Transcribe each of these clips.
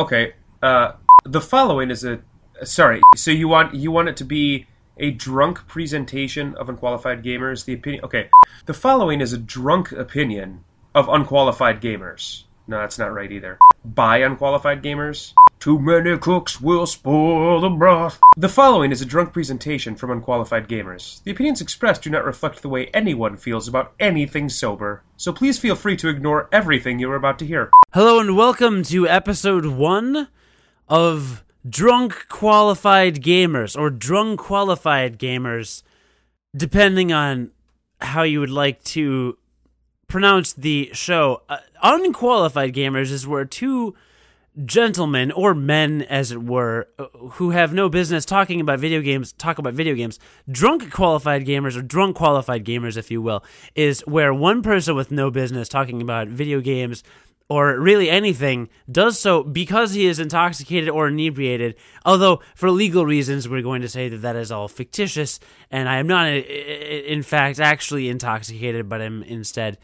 Okay. The following is a... Sorry. So you want it to be a drunk presentation of Unqualified Gamers? The opinion... Okay. The following is a drunk opinion of Unqualified Gamers. No, that's not right either. By Unqualified Gamers. Too many cooks will spoil the broth. The following is a drunk presentation from Unqualified Gamers. The opinions expressed do not reflect the way anyone feels about anything sober, so please feel free to ignore everything you're about to hear. Hello and welcome to episode 1 of Drunk Qualified Gamers, or Drunk Qualified Gamers, depending on how you would like to pronounce the show. Unqualified Gamers is where two gentlemen, or men as it were, who have no business talking about video games, talk about video games. Drunk Qualified Gamers, or Drunk Qualified Gamers, if you will, is where one person with no business talking about video games, or really anything, does so because he is intoxicated or inebriated. Although, for legal reasons, we're going to say that that is all fictitious, and I am not, in fact, actually intoxicated, but I'm instead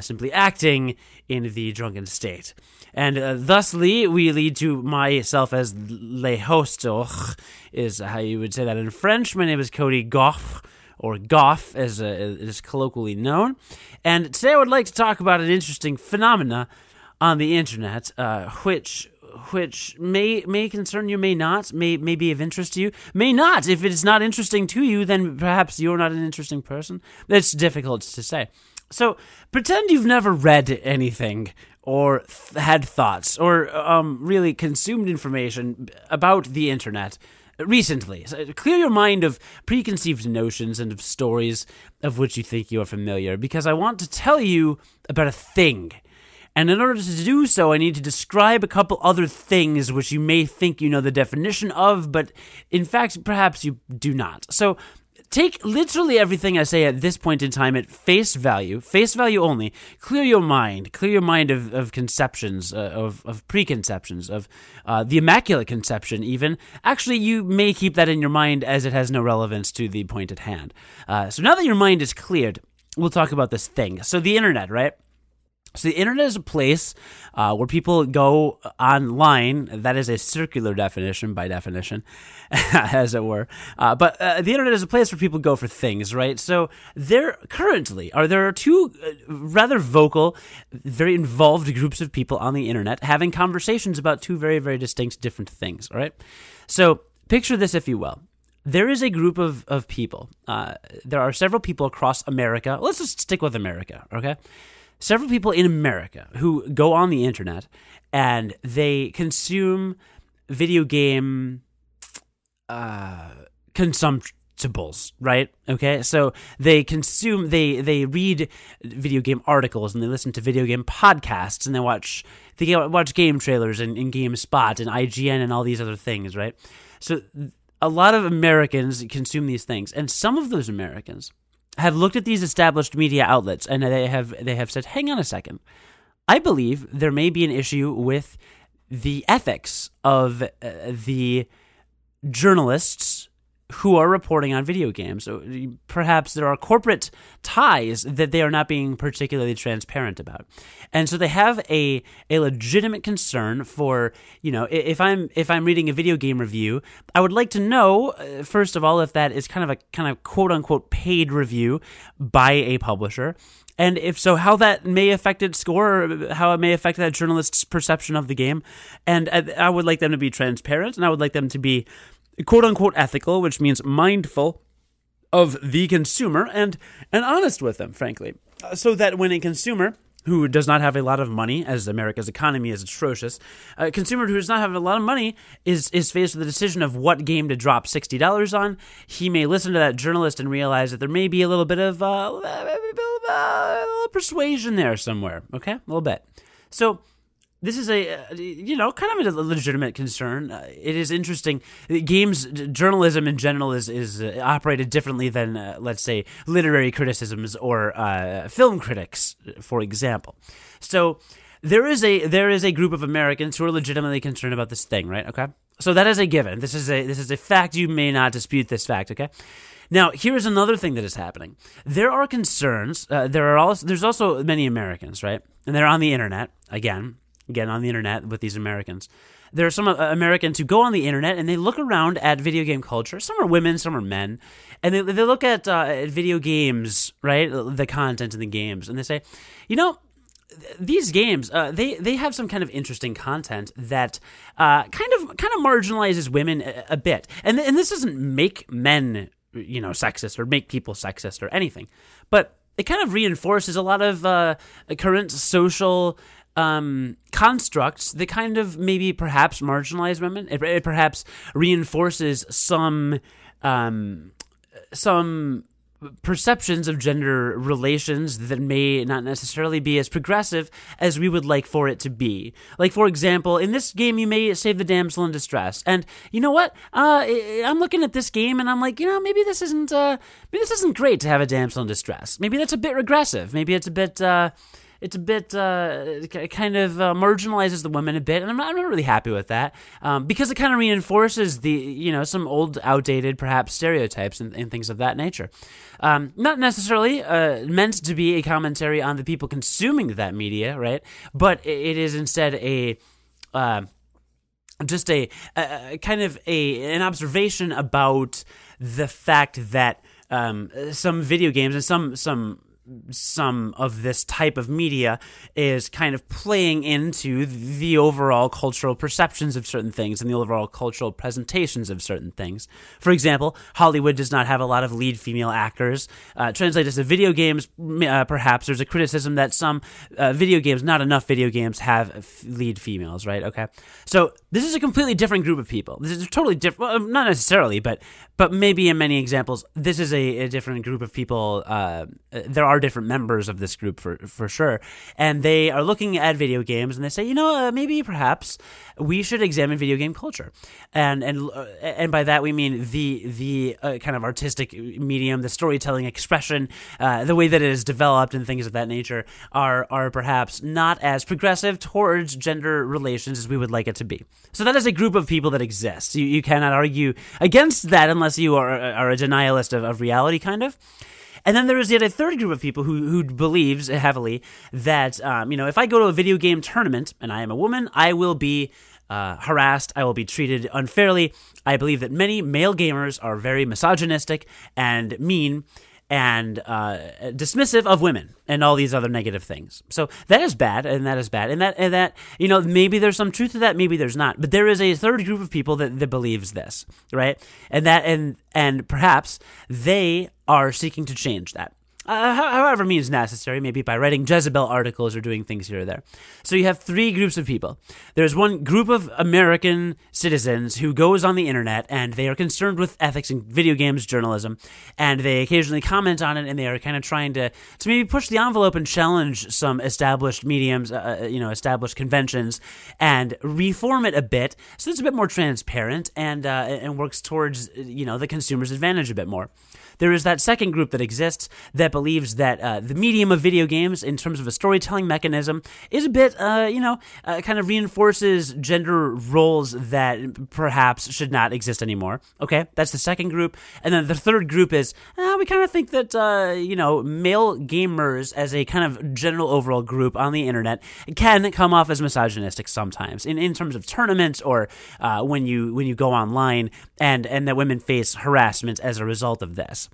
simply acting in the drunken state. And thusly, we lead to myself as le host, is how you would say that in French. My name is Cody Goff, or Goff, as it is colloquially known. And today I would like to talk about an interesting phenomena on the internet, which may concern you, may not, may be of interest to you, may not. If it's not interesting to you, then perhaps you're not an interesting person. That's difficult to say. So pretend you've never read anything, or had thoughts, or really consumed information about the internet recently. So clear your mind of preconceived notions and of stories of which you think you are familiar, because I want to tell you about a thing. And in order to do so, I need to describe a couple other things which you may think you know the definition of, but in fact, perhaps you do not. So take literally everything I say at this point in time at face value only. Clear your mind of conceptions, of preconceptions, of the Immaculate Conception even. Actually, you may keep that in your mind as it has no relevance to the point at hand. So now that your mind is cleared, we'll talk about this thing. So the internet, right? So the internet is a place where people go online. That is a circular definition, by definition, as it were. But the internet is a place where people go for things, right? So there are two rather vocal, very involved groups of people on the internet having conversations about two very, very distinct different things, all right? So picture this, if you will. There is a group of people. There are several people across America. Let's just stick with America, okay? Several people in America who go on the internet and they consume video game consumptibles, right? Okay, so they consume, they read video game articles and they listen to video game podcasts and they watch game trailers and GameSpot and IGN and all these other things, right? So a lot of Americans consume these things, and some of those Americans have looked at these established media outlets and they have said, hang on a second, I believe there may be an issue with the ethics of the journalists who are reporting on video games. So perhaps there are corporate ties that they are not being particularly transparent about. And so they have a legitimate concern for, you know, if I'm reading a video game review, I would like to know, first of all, if that is kind of quote-unquote paid review by a publisher. And if so, how that may affect its score, or how it may affect that journalist's perception of the game. And I would like them to be transparent, and I would like them to be quote-unquote ethical, which means mindful of the consumer and honest with them, frankly, so that when a consumer who does not have a lot of money, as America's economy is atrocious, a consumer who does not have a lot of money is faced with the decision of what game to drop $60 on, he may listen to that journalist and realize that there may be a little bit of persuasion there somewhere, okay? A little bit. So this is a, you know, kind of a legitimate concern. It is interesting. Games journalism in general is operated differently than, let's say, literary criticisms or film critics, for example. So there is a group of Americans who are legitimately concerned about this thing, right? Okay, so that is a given. This is a fact. You may not dispute this fact. Okay. Now, here's another thing that is happening. There are concerns. There's also many Americans, right? And they're on the internet again. Again, on the internet with these Americans. there are some Americans who go on the internet and they look around at video game culture. Some are women, some are men. And they look at video games, right? The content in the games. And they say, you know, these games, they have some kind of interesting content that kind of marginalizes women a bit. And this doesn't make men, you know, sexist or make people sexist or anything. But it kind of reinforces a lot of current social constructs that kind of maybe perhaps marginalize women. It perhaps reinforces some perceptions of gender relations that may not necessarily be as progressive as we would like for it to be. Like, for example, in this game, you may save the damsel in distress. And you know what? I'm looking at this game and I'm like, you know, maybe this isn't great to have a damsel in distress. Maybe that's a bit regressive. Maybe it's a bit marginalizes the women a bit, and I'm not really happy with that because it kind of reinforces the, you know, some old, outdated, perhaps stereotypes and things of that nature. Not necessarily meant to be a commentary on the people consuming that media, right? But it is instead just an observation about the fact that some video games and some of this type of media is kind of playing into the overall cultural perceptions of certain things and the overall cultural presentations of certain things. For example, Hollywood does not have a lot of lead female actors. Translated to video games, perhaps there's a criticism that some video games, not enough video games, have lead females, right? Okay. So this is a completely different group of people. This is totally different, well, not necessarily, but maybe in many examples, this is a different group of people. There are different members of this group for sure, and they are looking at video games and they say, you know, maybe perhaps we should examine video game culture, and by that we mean the kind of artistic medium, the storytelling expression, the way that it is developed, and things of that nature are perhaps not as progressive towards gender relations as we would like it to be. So that is a group of people that exists. You cannot argue against that unless you are a denialist of reality, kind of. And then there is yet a third group of people who believes heavily that, you know, if I go to a video game tournament and I am a woman, I will be harassed. I will be treated unfairly. I believe that many male gamers are very misogynistic and mean and dismissive of women and all these other negative things. So that is bad, and that is bad. And that, you know, maybe there's some truth to that, maybe there's not. But there is a third group of people that believes this, right? And perhaps they are seeking to change that. However means necessary, maybe by writing Jezebel articles or doing things here or there. So you have three groups of people. There's one group of American citizens who goes on the internet and they are concerned with ethics in video games journalism, and they occasionally comment on it, and they are kind of trying to maybe push the envelope and challenge some established mediums, you know, established conventions, and reform it a bit so it's a bit more transparent and works towards, you know, the consumer's advantage a bit more. There is that second group that exists that believes that the medium of video games, in terms of a storytelling mechanism, is a bit, kind of reinforces gender roles that perhaps should not exist anymore. Okay, that's the second group. And then the third group is, we kind of think that, you know, male gamers as a kind of general overall group on the internet can come off as misogynistic sometimes in terms of tournaments or when you go online, and that women face harassment as a result of this.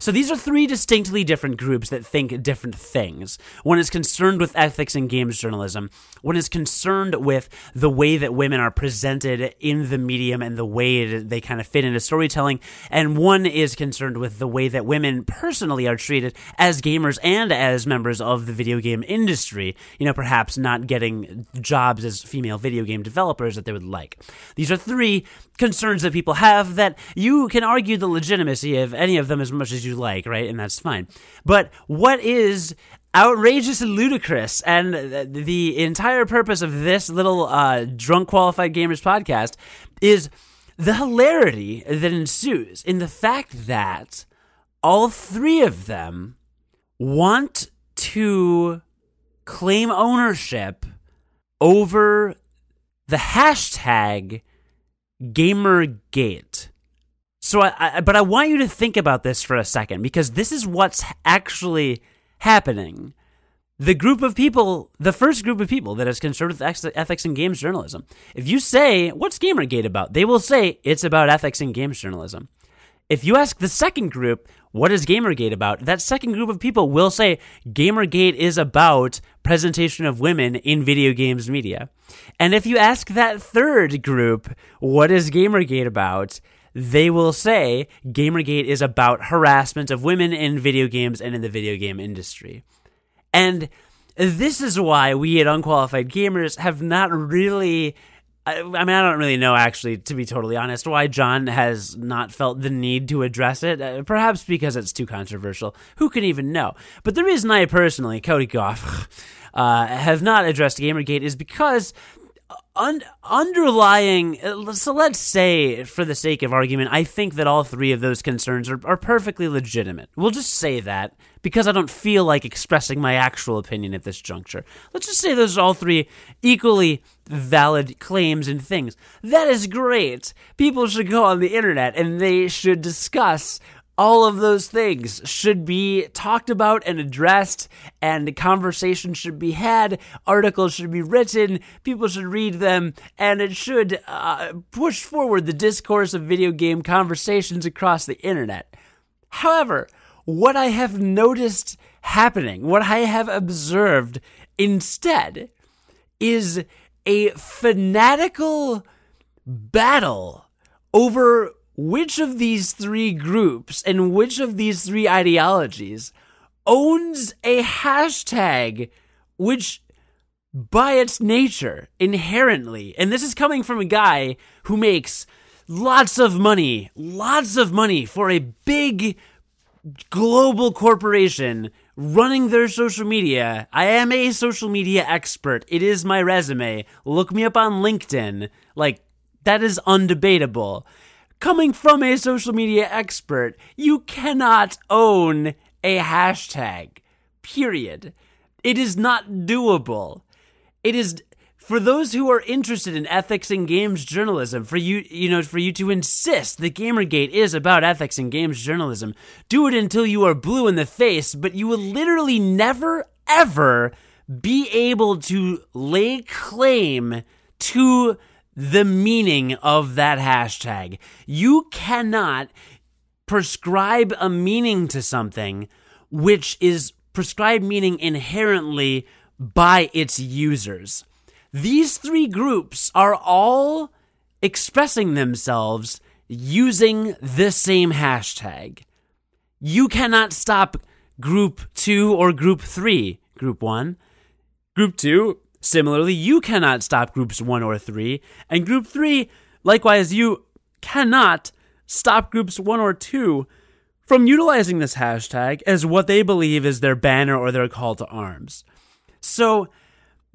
So these are three distinctly different groups that think different things. One is concerned with ethics in games journalism. One is concerned with the way that women are presented in the medium and the way that they kind of fit into storytelling. And one is concerned with the way that women personally are treated as gamers and as members of the video game industry, you know, perhaps not getting jobs as female video game developers that they would like. These are three concerns that people have that you can argue the legitimacy of any of them as much as you like, right? And that's fine. But what is outrageous and ludicrous, and the entire purpose of this little Drunk Qualified Gamers podcast, is the hilarity that ensues in the fact that all three of them want to claim ownership over the hashtag GamerGate. So, but I want you to think about this for a second, because this is what's actually happening. the group of people, the first group of people that is concerned with ethics in games journalism. If you say, what's GamerGate about? They will say, it's about ethics in games journalism. If you ask the second group, what is GamerGate about? That second group of people will say, GamerGate is about presentation of women in video games media. And if you ask that third group, what is GamerGate about? They will say, GamerGate is about harassment of women in video games and in the video game industry. And this is why we at Unqualified Gamers have not really... I mean, I don't really know, actually, to be totally honest, why John has not felt the need to address it. Perhaps because it's too controversial. Who can even know? But the reason I personally, Cody Goff, have not addressed GamerGate is because underlying... So let's say, for the sake of argument, I think that all three of those concerns are perfectly legitimate. We'll just say that, because I don't feel like expressing my actual opinion at this juncture. Let's just say those are all three equally valid claims and things. That is great. People should go on the internet and they should discuss all of those things, should be talked about and addressed, and conversation should be had, articles should be written, people should read them, and it should push forward the discourse of video game conversations across the internet. However, what I have noticed happening, what I have observed instead, is a fanatical battle over which of these three groups and which of these three ideologies owns a hashtag which, by its nature, inherently, and this is coming from a guy who makes lots of money for a big global corporation running their social media. I am a social media expert. It is my resume. Look me up on LinkedIn. Like, that is undebatable. Coming from a social media expert, you cannot own a hashtag. Period. It is not doable. It is, for those who are interested in ethics in games journalism, for you to insist that GamerGate is about ethics in games journalism, do it until you are blue in the face, but you will literally never, ever be able to lay claim to the meaning of that hashtag. You cannot prescribe a meaning to something which is prescribed meaning inherently by its users. These three groups are all expressing themselves using the same hashtag. You cannot stop group 2 or group 3. Group 1, group 2. Similarly, you cannot stop groups 1 or 3, and group 3, likewise, you cannot stop groups 1 or 2 from utilizing this hashtag as what they believe is their banner or their call to arms. So,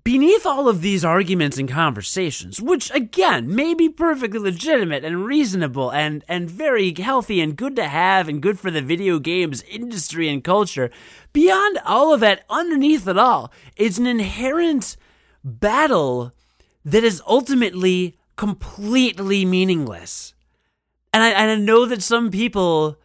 beneath all of these arguments and conversations, which, again, may be perfectly legitimate and reasonable and very healthy and good to have and good for the video games industry and culture, beyond all of that, underneath it all, is an inherent battle that is ultimately completely meaningless. And I know that some people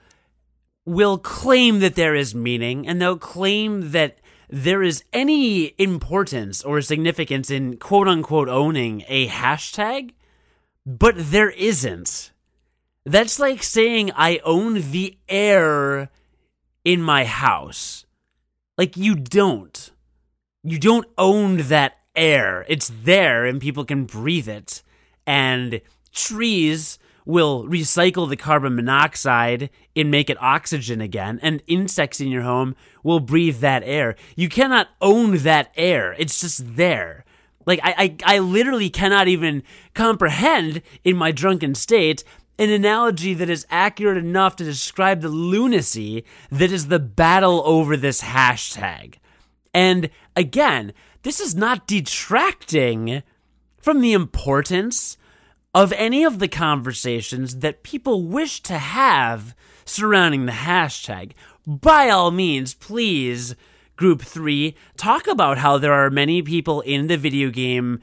will claim that there is meaning, and they'll claim that there is any importance or significance in quote-unquote owning a hashtag, but there isn't. That's like saying I own the air in my house. Like, you don't. You don't own that air. It's there and people can breathe it, and trees will recycle the carbon monoxide and make it oxygen again, and insects in your home will breathe that air. You cannot own that air. It's just there. Like, I literally cannot even comprehend in my drunken state an analogy that is accurate enough to describe the lunacy that is the battle over this hashtag. And again, this is not detracting from the importance of any of the conversations that people wish to have surrounding the hashtag. By all means, please, Group 3, talk about how there are many people in the video game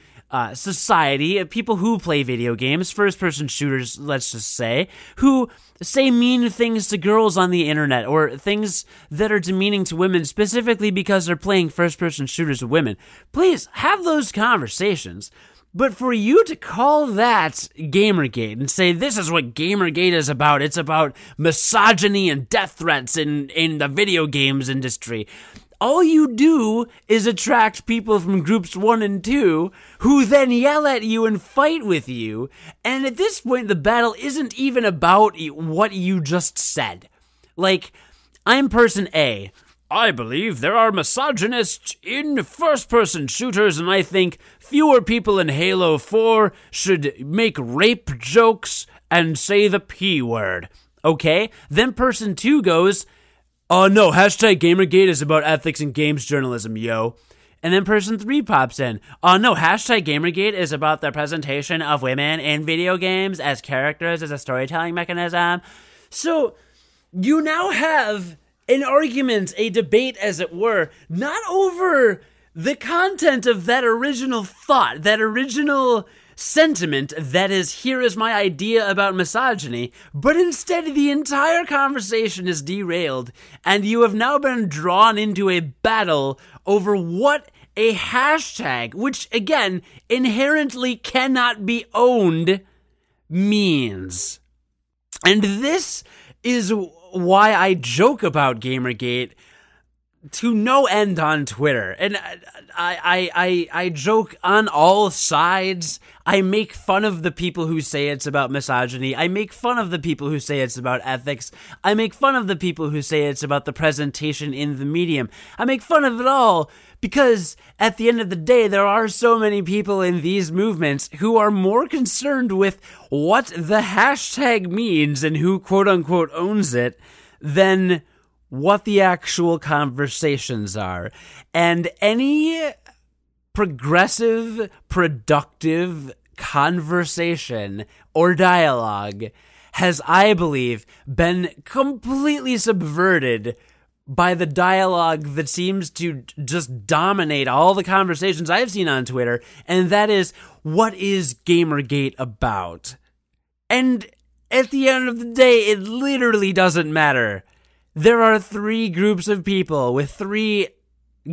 society of people who play video games, first-person shooters, let's just say, who say mean things to girls on the internet or things that are demeaning to women specifically because they're playing first-person shooters with women. Please have those conversations. But for you to call that GamerGate and say, this is what GamerGate is about, it's about misogyny and death threats in the video games industry, all you do is attract people from groups 1 and 2 who then yell at you and fight with you. And at this point, the battle isn't even about what you just said. Like, I'm person A. I believe there are misogynists in first-person shooters, and I think fewer people in Halo 4 should make rape jokes and say the P word. Okay? Then person 2 goes, oh no, hashtag GamerGate is about ethics and games journalism, yo. And then person 3 pops in. Oh no, hashtag GamerGate is about the presentation of women in video games as characters, as a storytelling mechanism. So, you now have an argument, a debate as it were, not over the content of that original thought, that original sentiment that is, here is my idea about misogyny, but instead the entire conversation is derailed, and you have now been drawn into a battle over what a hashtag, which again, inherently cannot be owned, means. And this is why I joke about GamerGate to no end on Twitter, and I joke on all sides. I make fun of the people who say it's about misogyny. I make fun of the people who say it's about ethics. I make fun of the people who say it's about the presentation in the medium. I make fun of it all because at the end of the day, there are so many people in these movements who are more concerned with what the hashtag means and who quote-unquote owns it than what the actual conversations are. And any progressive, productive conversation or dialogue has, I believe, been completely subverted by the dialogue that seems to just dominate all the conversations I've seen on Twitter, and that is, what is GamerGate about? And at the end of the day, it literally doesn't matter. There are 3 groups of people with 3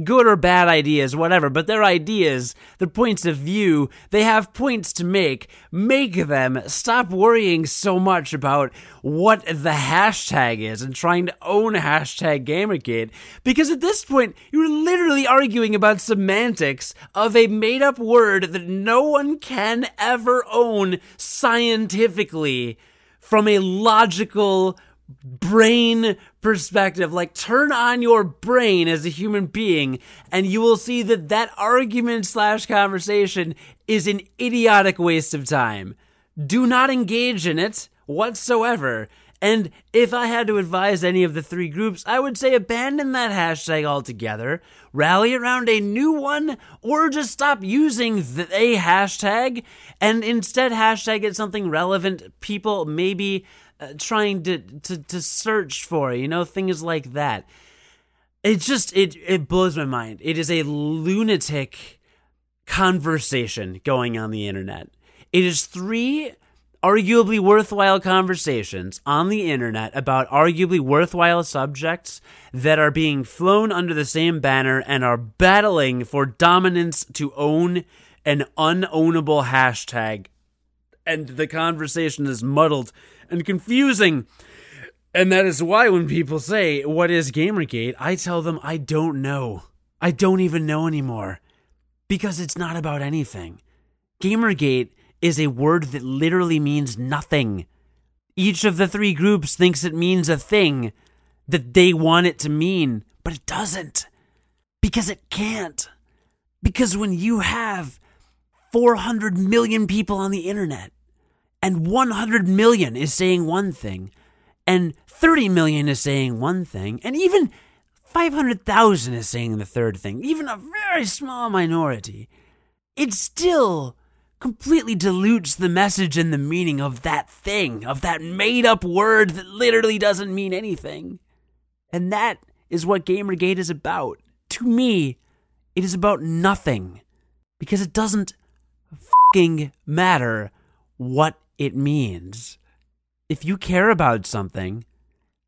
good or bad ideas, whatever, but their ideas, their points of view, they have points to make. Make them. Stop worrying so much about what the hashtag is and trying to own hashtag GamerGate, because at this point, you're literally arguing about semantics of a made-up word that no one can ever own scientifically from a logical brain perspective. Like, turn on your brain as a human being and you will see that that argument / conversation is an idiotic waste of time. Do not engage in it whatsoever. And if I had to advise any of the 3 groups, I would say abandon that hashtag altogether, rally around a new one, or just stop using a hashtag and instead hashtag it something relevant people maybe trying to search for, you know, things like that. It just, it blows my mind. It is a lunatic conversation going on the internet. It is 3 arguably worthwhile conversations on the internet about arguably worthwhile subjects that are being flown under the same banner and are battling for dominance to own an unownable hashtag. And the conversation is muddled and confusing. And that is why when people say, what is GamerGate? I tell them, I don't know. I don't even know anymore. Because it's not about anything. GamerGate is a word that literally means nothing. Each of the 3 groups thinks it means a thing that they want it to mean, but it doesn't. Because it can't. Because when you have 400 million people on the internet, and 100 million is saying one thing, and 30 million is saying one thing, and even 500,000 is saying the third thing, even a very small minority, it still completely dilutes the message and the meaning of that thing, of that made-up word that literally doesn't mean anything. And that is what GamerGate is about. To me, it is about nothing, because it doesn't matter what it means. If you care about something,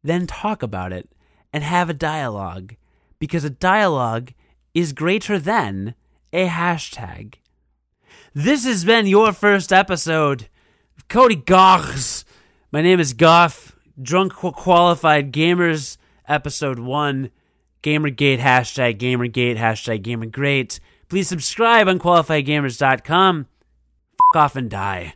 then talk about it and have a dialogue, because a dialogue is greater than a hashtag. This has been your first episode of Cody Goff's. My name is Goff. Drunk Qualified Gamers, Episode 1, GamerGate, hashtag GamerGate. Please subscribe on QualifiedGamers.com. F*** off and die.